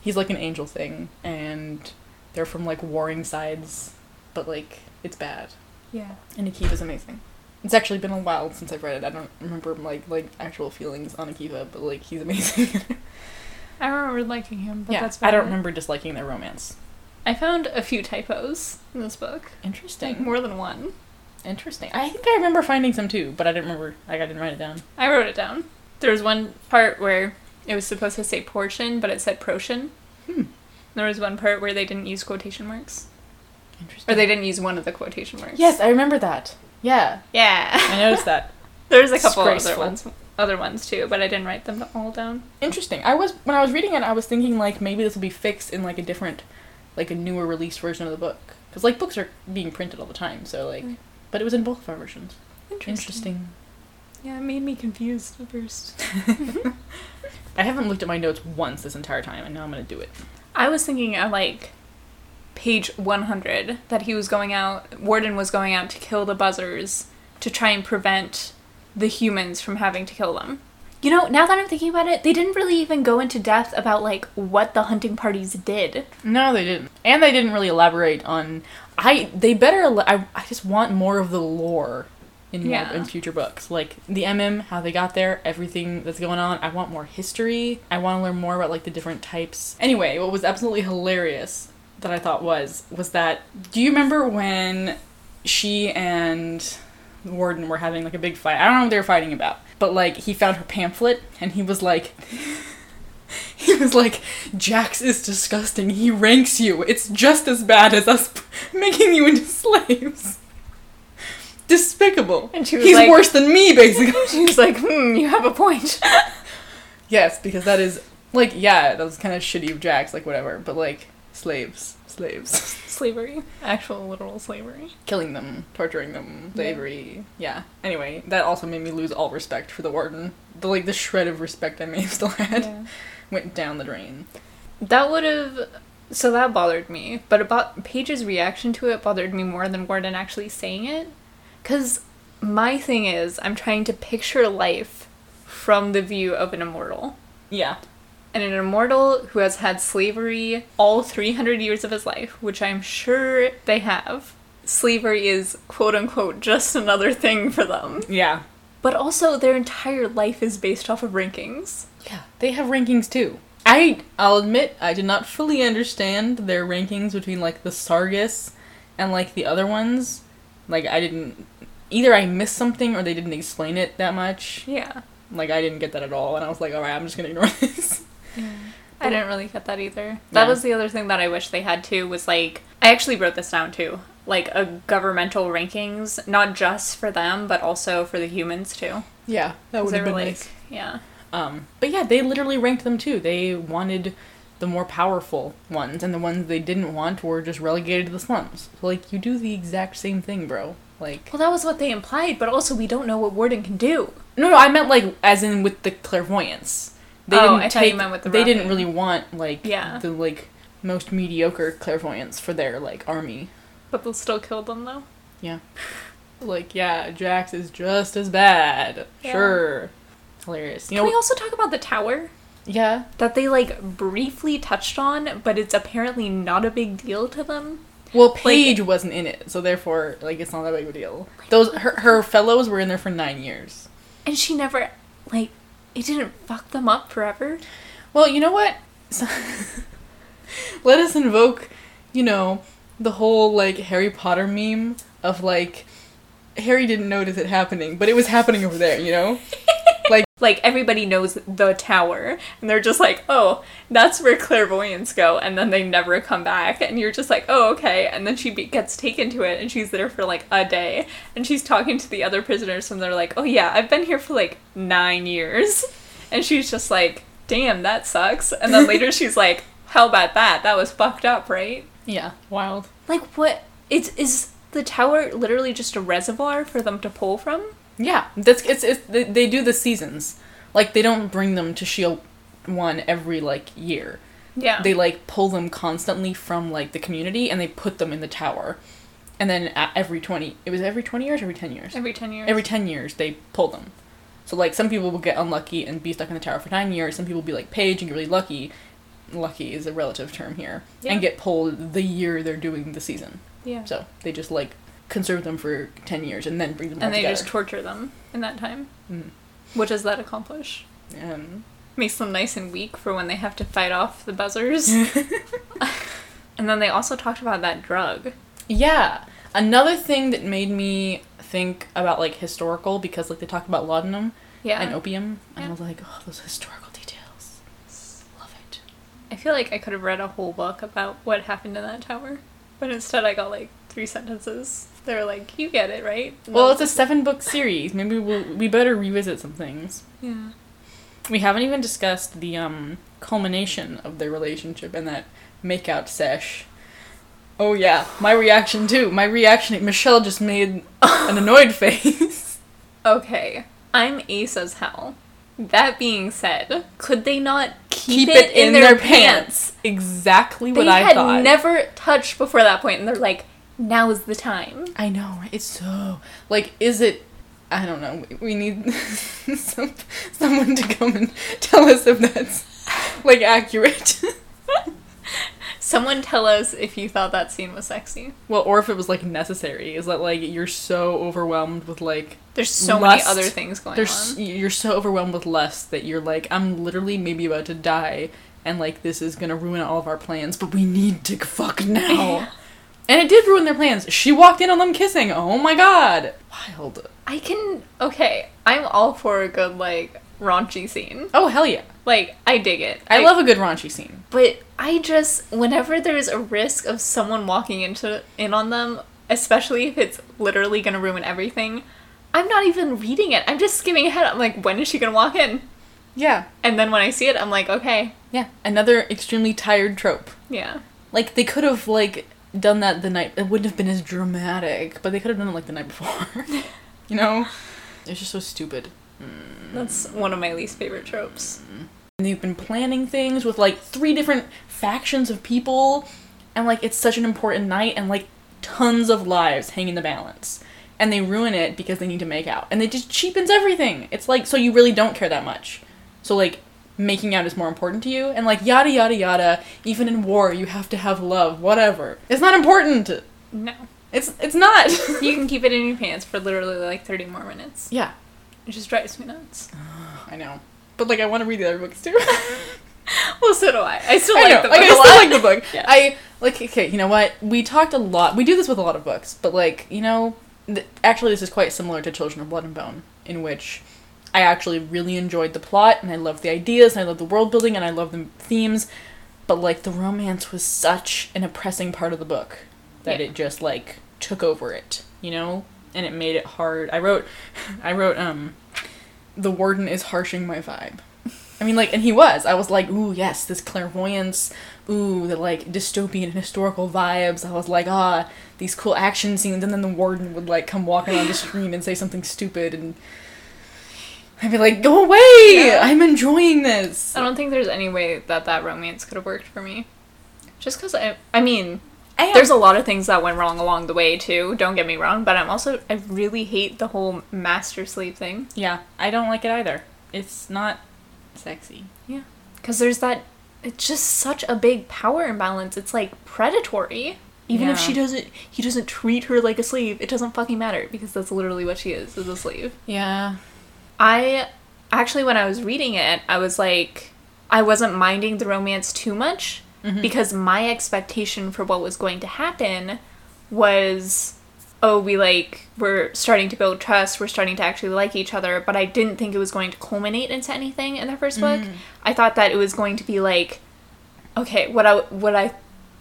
He's like an angel thing and they're from like warring sides, but like it's bad. Yeah. And Akiva's amazing. It's actually been a while since I've read it. I don't remember like actual feelings on Akiva, but like he's amazing. I remember liking him, but yeah, that's about I don't remember disliking their romance. I found a few typos in this book. Interesting. Like more than one. Interesting. I think I remember finding some too, but I didn't remember. Like I didn't write it down. I wrote it down. There was one part where it was supposed to say portion, but it said protion. There was one part where they didn't use quotation marks. Interesting. Or they didn't use one of the quotation marks. Yes, I remember that. Yeah. Yeah. I noticed that. There's a couple other ones too, but I didn't write them all down. Interesting. When I was reading it, I was thinking like maybe this will be fixed in like a different, like a newer released version of the book, because like books are being printed all the time, so like, but it was in both of our versions. Interesting. Yeah, it made me confused at first. I haven't looked at my notes once this entire time, and now I'm gonna do it. I was thinking of like page 100 that Warden was going out to kill the buzzers to try and prevent the humans from having to kill them. You know, now that I'm thinking about it, they didn't really even go into depth about, like, what the hunting parties did. No, they didn't. And they didn't really elaborate on... I just want more of the lore in future books. Like, the Emim, how they got there, everything that's going on. I want more history. I want to learn more about, like, the different types. Anyway, what was absolutely hilarious that I thought was that... Do you remember when she and... Warden were having like a big fight? I don't know what they were fighting about, but like he found her pamphlet and he was like Jax is disgusting, he ranks you, it's just as bad as us making you into slaves, despicable. And she was, he's like, worse than me, basically. She's like, you have a point. Yes, because that is like, yeah, that was kind of shitty of Jax, like whatever, but like slaves. Slavery. Actual literal slavery. Killing them, torturing them, slavery. Yeah. Anyway, that also made me lose all respect for the warden. The shred of respect I may have still had went down the drain. So that bothered me, but about Paige's reaction to it bothered me more than Warden actually saying it. Because my thing is, I'm trying to picture life from the view of an immortal. Yeah. And an immortal who has had slavery all 300 years of his life, which I'm sure they have. Slavery is, quote-unquote, just another thing for them. Yeah. But also, their entire life is based off of rankings. Yeah, they have rankings, too. I'll admit, I did not fully understand their rankings between, like, the Sargis and, like, the other ones. Like, I didn't... Either I missed something or they didn't explain it that much. Yeah. Like, I didn't get that at all, and I was like, alright, I'm just gonna ignore this. Yeah. I didn't really get that either. That was the other thing that I wish they had too, was like, I actually wrote this down too, like a governmental rankings, not just for them, but also for the humans too. Yeah, that would have been nice. Yeah. But yeah, they literally ranked them too. They wanted the more powerful ones, and the ones they didn't want were just relegated to the slums. So, like, you do the exact same thing, bro. Like, well, that was what they implied, but also we don't know what Warden can do. No, I meant like, as in with the clairvoyance. They didn't really want, like, the, like, most mediocre clairvoyants for their, like, army. But they'll still kill them, though? Yeah. Like, yeah, Jax is just as bad. Yeah. Sure. Hilarious. Can we also talk about the tower? Yeah. That they, like, briefly touched on, but it's apparently not a big deal to them. Well, Paige wasn't in it, so therefore, like, it's not that big of a deal. Those her fellows were in there for 9 years. And she never, like, it didn't fuck them up forever? Well, you know what? So, let us invoke, you know, the whole, like, Harry Potter meme of, like, Harry didn't notice it happening, but it was happening over there, you know? Like, everybody knows the tower, and they're just like, oh, that's where clairvoyants go, and then they never come back, and you're just like, oh, okay, and then she gets taken to it, and she's there for, like, a day, and she's talking to the other prisoners, and they're like, oh, yeah, I've been here for, like, 9 years, and she's just like, damn, that sucks, and then later she's like, how about that? That was fucked up, right? Yeah, wild. Like, what? Is the tower literally just a reservoir for them to pull from? Yeah, they do the seasons. Like, they don't bring them to Shield 1 every, like, year. Yeah. They, like, pull them constantly from, like, the community, and they put them in the tower. And then every 20 years or every 10 years? Every 10 years. Every 10 years, they pull them. So, like, some people will get unlucky and be stuck in the tower for 9 years. Some people will be, like, Paige and get really lucky. Lucky is a relative term here. Yeah. And get pulled the year they're doing the season. Yeah. So, they just, like, conserve them for 10 years and then bring them all together. And they just torture them in that time. Mm. What does that accomplish? Makes them nice and weak for when they have to fight off the buzzers. And then they also talked about that drug. Yeah. Another thing that made me think about, like, historical, because, like, they talked about laudanum and opium. Yeah. And I was like, oh, those historical details. Love it. I feel like I could have read a whole book about what happened in that tower. But instead I got, like, 3 sentences. They're like, you get it, right? No. Well, it's a 7-book series. Maybe we better revisit some things. Yeah. We haven't even discussed the culmination of their relationship and that makeout sesh. Oh yeah, my reaction too. Michelle just made an annoyed face. Okay, I'm ace as hell. That being said, could they not keep it in their pants? Exactly what I thought. They had never touched before that point, and they're like, now is the time. I know, right? It's so... Like, is it... I don't know. We need someone to come and tell us if that's, like, accurate. Someone tell us if you thought that scene was sexy. Well, or if it was, like, necessary. Is that, like, you're so overwhelmed with, like... There's so lust. Many other things going on. You're so overwhelmed with lust that you're like, I'm literally maybe about to die, and, like, this is gonna ruin all of our plans, but we need to fuck now. And it did ruin their plans. She walked in on them kissing. Oh my god. Wild. I'm all for a good, like, raunchy scene. Oh, hell yeah. Like, I dig it. I love a good raunchy scene. But I just, whenever there's a risk of someone walking in on them, especially if it's literally gonna ruin everything, I'm not even reading it. I'm just skimming ahead. I'm like, when is she gonna walk in? Yeah. And then when I see it, I'm like, okay. Yeah. Another extremely tired trope. Yeah. Like, they could have, like... done that the night... It wouldn't have been as dramatic, but they could have done it, like, the night before. You know? It's just so stupid. Mm. That's one of my least favorite tropes. And they've been planning things with, like, 3 different factions of people, and, like, it's such an important night, and, like, tons of lives hang in the balance. And they ruin it because they need to make out. And it just cheapens everything! It's like, so you really don't care that much. So, like... making out is more important to you, and, like, yada yada yada, even in war you have to have love, whatever. It's not important! No. It's not! You can keep it in your pants for literally, like, 30 more minutes. Yeah. It just drives me nuts. I know. But, like, I want to read the other books too. Well, so do I. I still like the book a lot. Yeah. Okay, you know what? We talked a lot, we do this with a lot of books, but, like, you know, actually this is quite similar to Children of Blood and Bone, in which... I actually really enjoyed the plot, and I loved the ideas, and I loved the world building, and I loved the themes, but, like, the romance was such an oppressing part of the book that it just, like, took over it, you know? And it made it hard. I wrote, the warden is harshing my vibe. I mean, like, and he was. I was like, ooh, yes, this clairvoyance, ooh, the, like, dystopian and historical vibes. I was like, these cool action scenes, and then the warden would, like, come walking on the screen and say something stupid, and... I'd be like, go away! Yeah. I'm enjoying this! I don't think there's any way that romance could have worked for me. Just because there's a lot of things that went wrong along the way, too, don't get me wrong, but I really hate the whole master slave thing. Yeah, I don't like it either. It's not sexy. Yeah. Because it's just such a big power imbalance. It's, like, predatory. Even if he doesn't treat her like a slave, it doesn't fucking matter, because that's literally what she is a slave. Yeah. I actually, when I was reading it, I was like, I wasn't minding the romance too much, mm-hmm. because my expectation for what was going to happen was, oh, we're starting to build trust, we're starting to actually like each other, but I didn't think it was going to culminate into anything in the first book. I thought that it was going to be like, okay, what I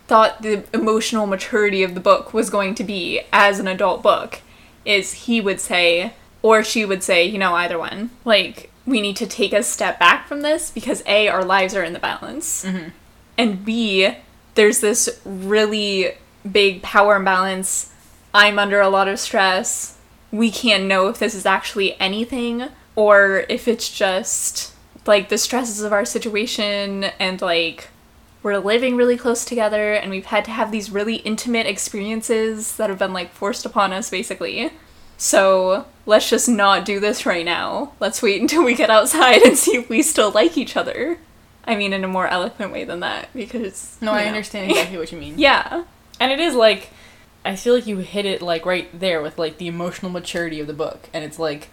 thought the emotional maturity of the book was going to be as an adult book is he would say, or she would say, either one, like, we need to take a step back from this because A, our lives are in the balance, mm-hmm. and B, there's this really big power imbalance. I'm under a lot of stress. We can't know if this is actually anything or if it's just, like, the stresses of our situation and, like, we're living really close together and we've had to have these really intimate experiences that have been, like, forced upon us, basically. So let's just not do this right now. Let's wait until we get outside and see if we still like each other. I mean, in a more eloquent way than that, because... No, I understand exactly what you mean. Yeah. And it is, like... I feel like you hit it, like, right there with, like, the emotional maturity of the book. And it's like,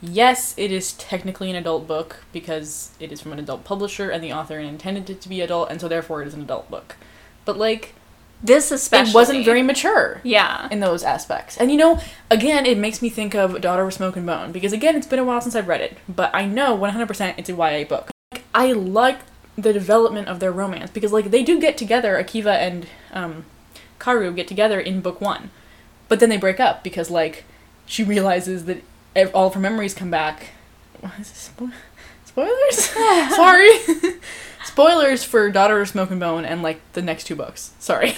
yes, it is technically an adult book because it is from an adult publisher and the author intended it to be adult, and so therefore it is an adult book. But, like... This especially. It wasn't very mature. Yeah. In those aspects. And, again, it makes me think of Daughter of Smoke and Bone. Because, again, it's been a while since I've read it. But I know 100% it's a YA book. Like, I like the development of their romance. Because, like, they do get together, Akiva and, Karou get together in book one, but then they break up because, like, she realizes that all of her memories come back. What is this? Spoilers? Sorry. Spoilers for Daughter of Smoke and Bone and, like, the next two books. Sorry.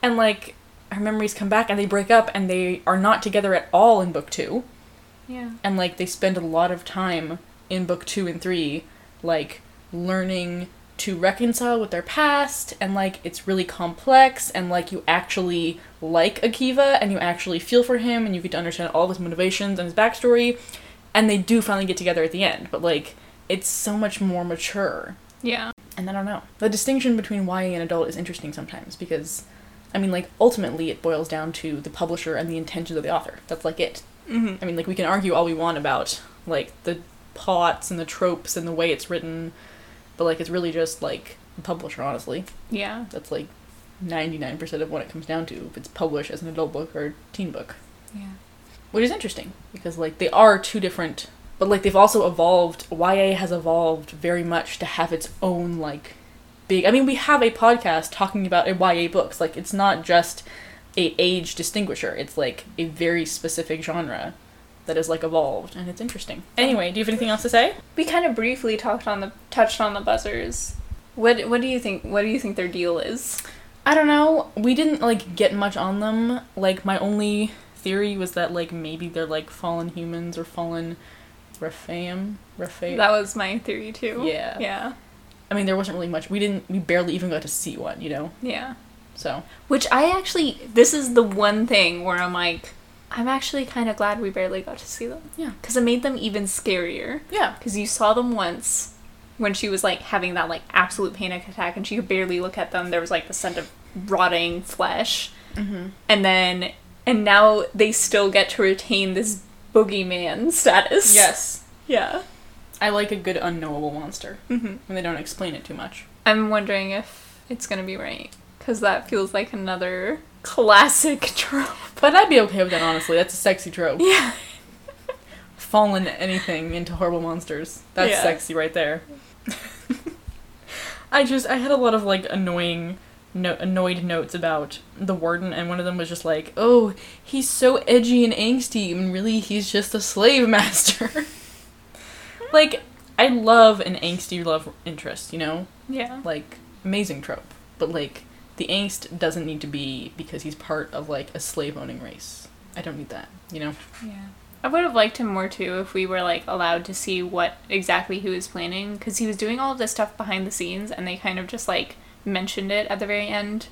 And, like, her memories come back and they break up and they are not together at all in book two. Yeah. And, like, they spend a lot of time in book two and three, like, learning to reconcile with their past, and, like, it's really complex, and, like, you actually like Akiva, and you actually feel for him, and you get to understand all of his motivations and his backstory, and they do finally get together at the end, but, like, it's so much more mature. Yeah. And I don't know. The distinction between YA and adult is interesting sometimes, because, I mean, like, ultimately it boils down to the publisher and the intentions of the author. That's, like, it. Mm-hmm. I mean, like, we can argue all we want about, like, the plots and the tropes and the way it's written, but, like, it's really just, like, the publisher, honestly. Yeah. That's, like, 99% of what it comes down to, if it's published as an adult book or teen book. Yeah. Which is interesting, because, like, they are two different, but, like, they've also evolved, YA has evolved very much to have its own, like, big, I mean, we have a podcast talking about YA books, like, it's not just a age distinguisher, it's, like, a very specific genre that is, like, evolved, and it's interesting. Anyway, do you have anything else to say? We kind of briefly touched on the buzzers. What do you think their deal is? I don't know. We didn't, like, get much on them. Like, my only theory was that, like, maybe they're, like, fallen humans or fallen Rephaim. That was my theory too. Yeah. Yeah. I mean, there wasn't really much. We barely even got to see one, Yeah. So. Which this is the one thing where I'm actually kind of glad we barely got to see them. Yeah. Because it made them even scarier. Yeah. Because you saw them once when she was, like, having that, like, absolute panic attack and she could barely look at them. There was, like, the scent of rotting flesh. Mm-hmm. And now they still get to retain this boogeyman status. Yes. Yeah. I like a good unknowable monster. Mm-hmm. When they don't explain it too much. I'm wondering if it's going to be right. Because that feels like another... classic trope. But I'd be okay with that, honestly. That's a sexy trope. Yeah. Fallen anything into horrible monsters. That's sexy right there. I had a lot of, like, annoyed notes about the warden, and one of them was just like, oh, he's so edgy and angsty, and really he's just a slave master. Like, I love an angsty love interest, Yeah. Like, amazing trope. But, like, the angst doesn't need to be because he's part of, like, a slave-owning race. I don't need that, Yeah. I would have liked him more, too, if we were, like, allowed to see what exactly he was planning, because he was doing all of this stuff behind the scenes, and they kind of just, like, mentioned it at the very end.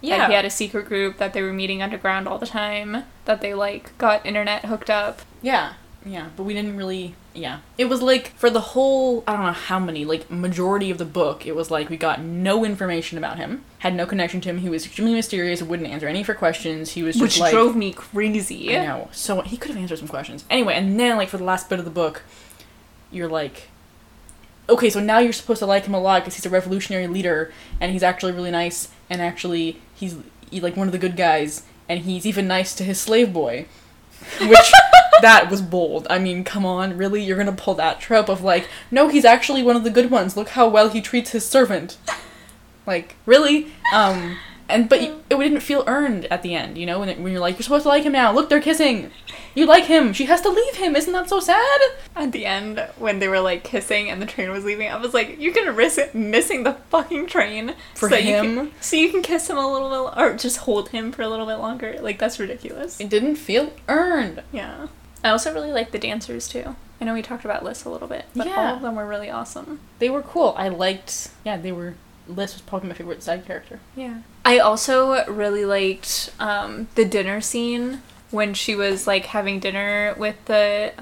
Yeah. That he had a secret group, that they were meeting underground all the time, that they, like, got internet hooked up. Yeah. Yeah, but we didn't really... Yeah. It was like, for the whole, I don't know how many, like, majority of the book, it was like, we got no information about him, had no connection to him, he was extremely mysterious, wouldn't answer any of her questions, he was just which drove me crazy. I know. So, he could have answered some questions. Anyway, and then, like, for the last bit of the book, you're like, okay, so now you're supposed to like him a lot because he's a revolutionary leader, and he's actually really nice, and actually, he's like, one of the good guys, and he's even nice to his slave boy. Which, that was bold. I mean, come on, really? You're gonna pull that trope of, like, no, he's actually one of the good ones. Look how well he treats his servant. Like, really? But it didn't feel earned at the end, you know? When you're like, you're supposed to like him now. Look, they're kissing. You like him. She has to leave him. Isn't that so sad? At the end, when they were, like, kissing and the train was leaving, I was like, you're gonna risk missing the fucking train. For him? So you can kiss him a little bit, or just hold him for a little bit longer. Like, that's ridiculous. It didn't feel earned. Yeah. I also really liked the dancers, too. I know we talked about Liz a little bit, but all of them were really awesome. They were cool. Liz was probably my favorite side character. Yeah. I also really liked the dinner scene when she was, like, having dinner with the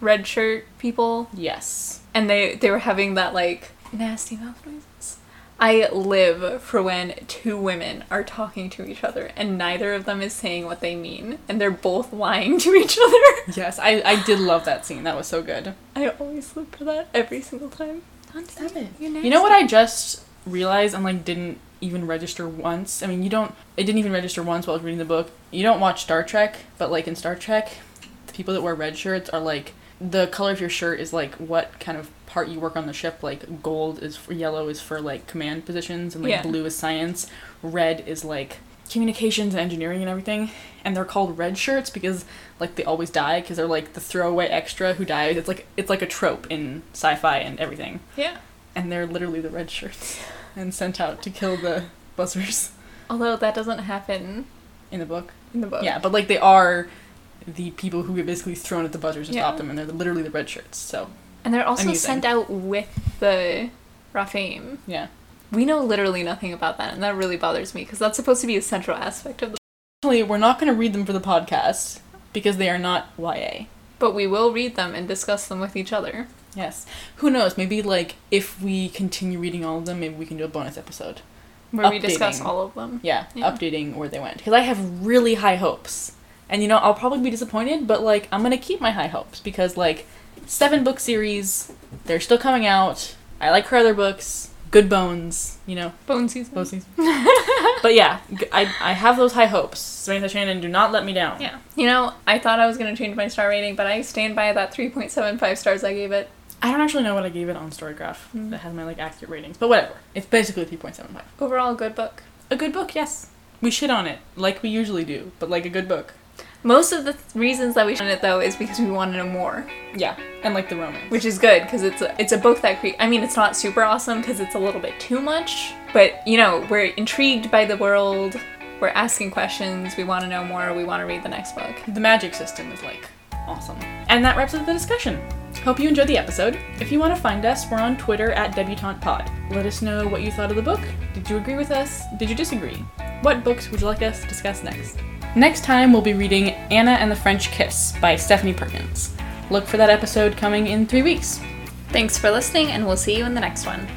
red shirt people. Yes. And they were having that, like, nasty mouth noises. I live for when two women are talking to each other and neither of them is saying what they mean and they're both lying to each other. Yes, I did love that scene. That was so good. I always live for that every single time. Don't stop it. You know what I just realized and, like, didn't even register once? I mean, it didn't even register once while I was reading the book. You don't watch Star Trek, but, like, in Star Trek, the people that wear red shirts are, like, the color of your shirt is, like, what kind of part you work on the ship. Like, gold is for, yellow is for, like, command positions, and, like, blue is science. Red is, like, communications and engineering and everything. And they're called red shirts because, like, they always die because they're, like, the throwaway extra who dies. It's like a trope in sci-fi and everything. Yeah. And they're literally the red shirts and sent out to kill the buzzers. Although that doesn't happen in the book. Yeah, but, like, they are the people who get basically thrown at the buzzers to stop them, and they're literally the red shirts, so. And they're also sent out with the Rephaim. Yeah. We know literally nothing about that, and that really bothers me, because that's supposed to be a central aspect of the book. We're not going to read them for the podcast, because they are not YA. But we will read them and discuss them with each other. Yes. Who knows? Maybe, like, if we continue reading all of them, maybe we can do a bonus episode. Where we discuss all of them. Yeah. Updating where they went. Because I have really high hopes. And, you know, I'll probably be disappointed, but, like, I'm going to keep my high hopes. Because, like, 7-book series, they're still coming out. I like her other books. Good bones, you know. Bone season. But yeah, I have those high hopes. Samantha Shannon, do not let me down. Yeah. You know, I thought I was going to change my star rating, but I stand by that 3.75 stars I gave it. I don't actually know what I gave it on Storygraph that has my, like, accurate ratings, but whatever. It's basically 3.75. Overall, a good book. A good book, yes. We shit on it, like we usually do, but, like, a good book. Most of the reasons that we shit on it, though, is because we want to know more. Yeah, and, like, the romance. Which is good, because it's a book that it's not super awesome, because it's a little bit too much, but, you know, we're intrigued by the world, we're asking questions, we want to know more, we want to read the next book. The magic system is, like, awesome. And that wraps up the discussion. Hope you enjoyed the episode. If you want to find us, we're on Twitter at DebutantePod. Let us know what you thought of the book. Did you agree with us? Did you disagree? What books would you like us to discuss next? Next time, we'll be reading Anna and the French Kiss by Stephanie Perkins. Look for that episode coming in 3 weeks. Thanks for listening, and we'll see you in the next one.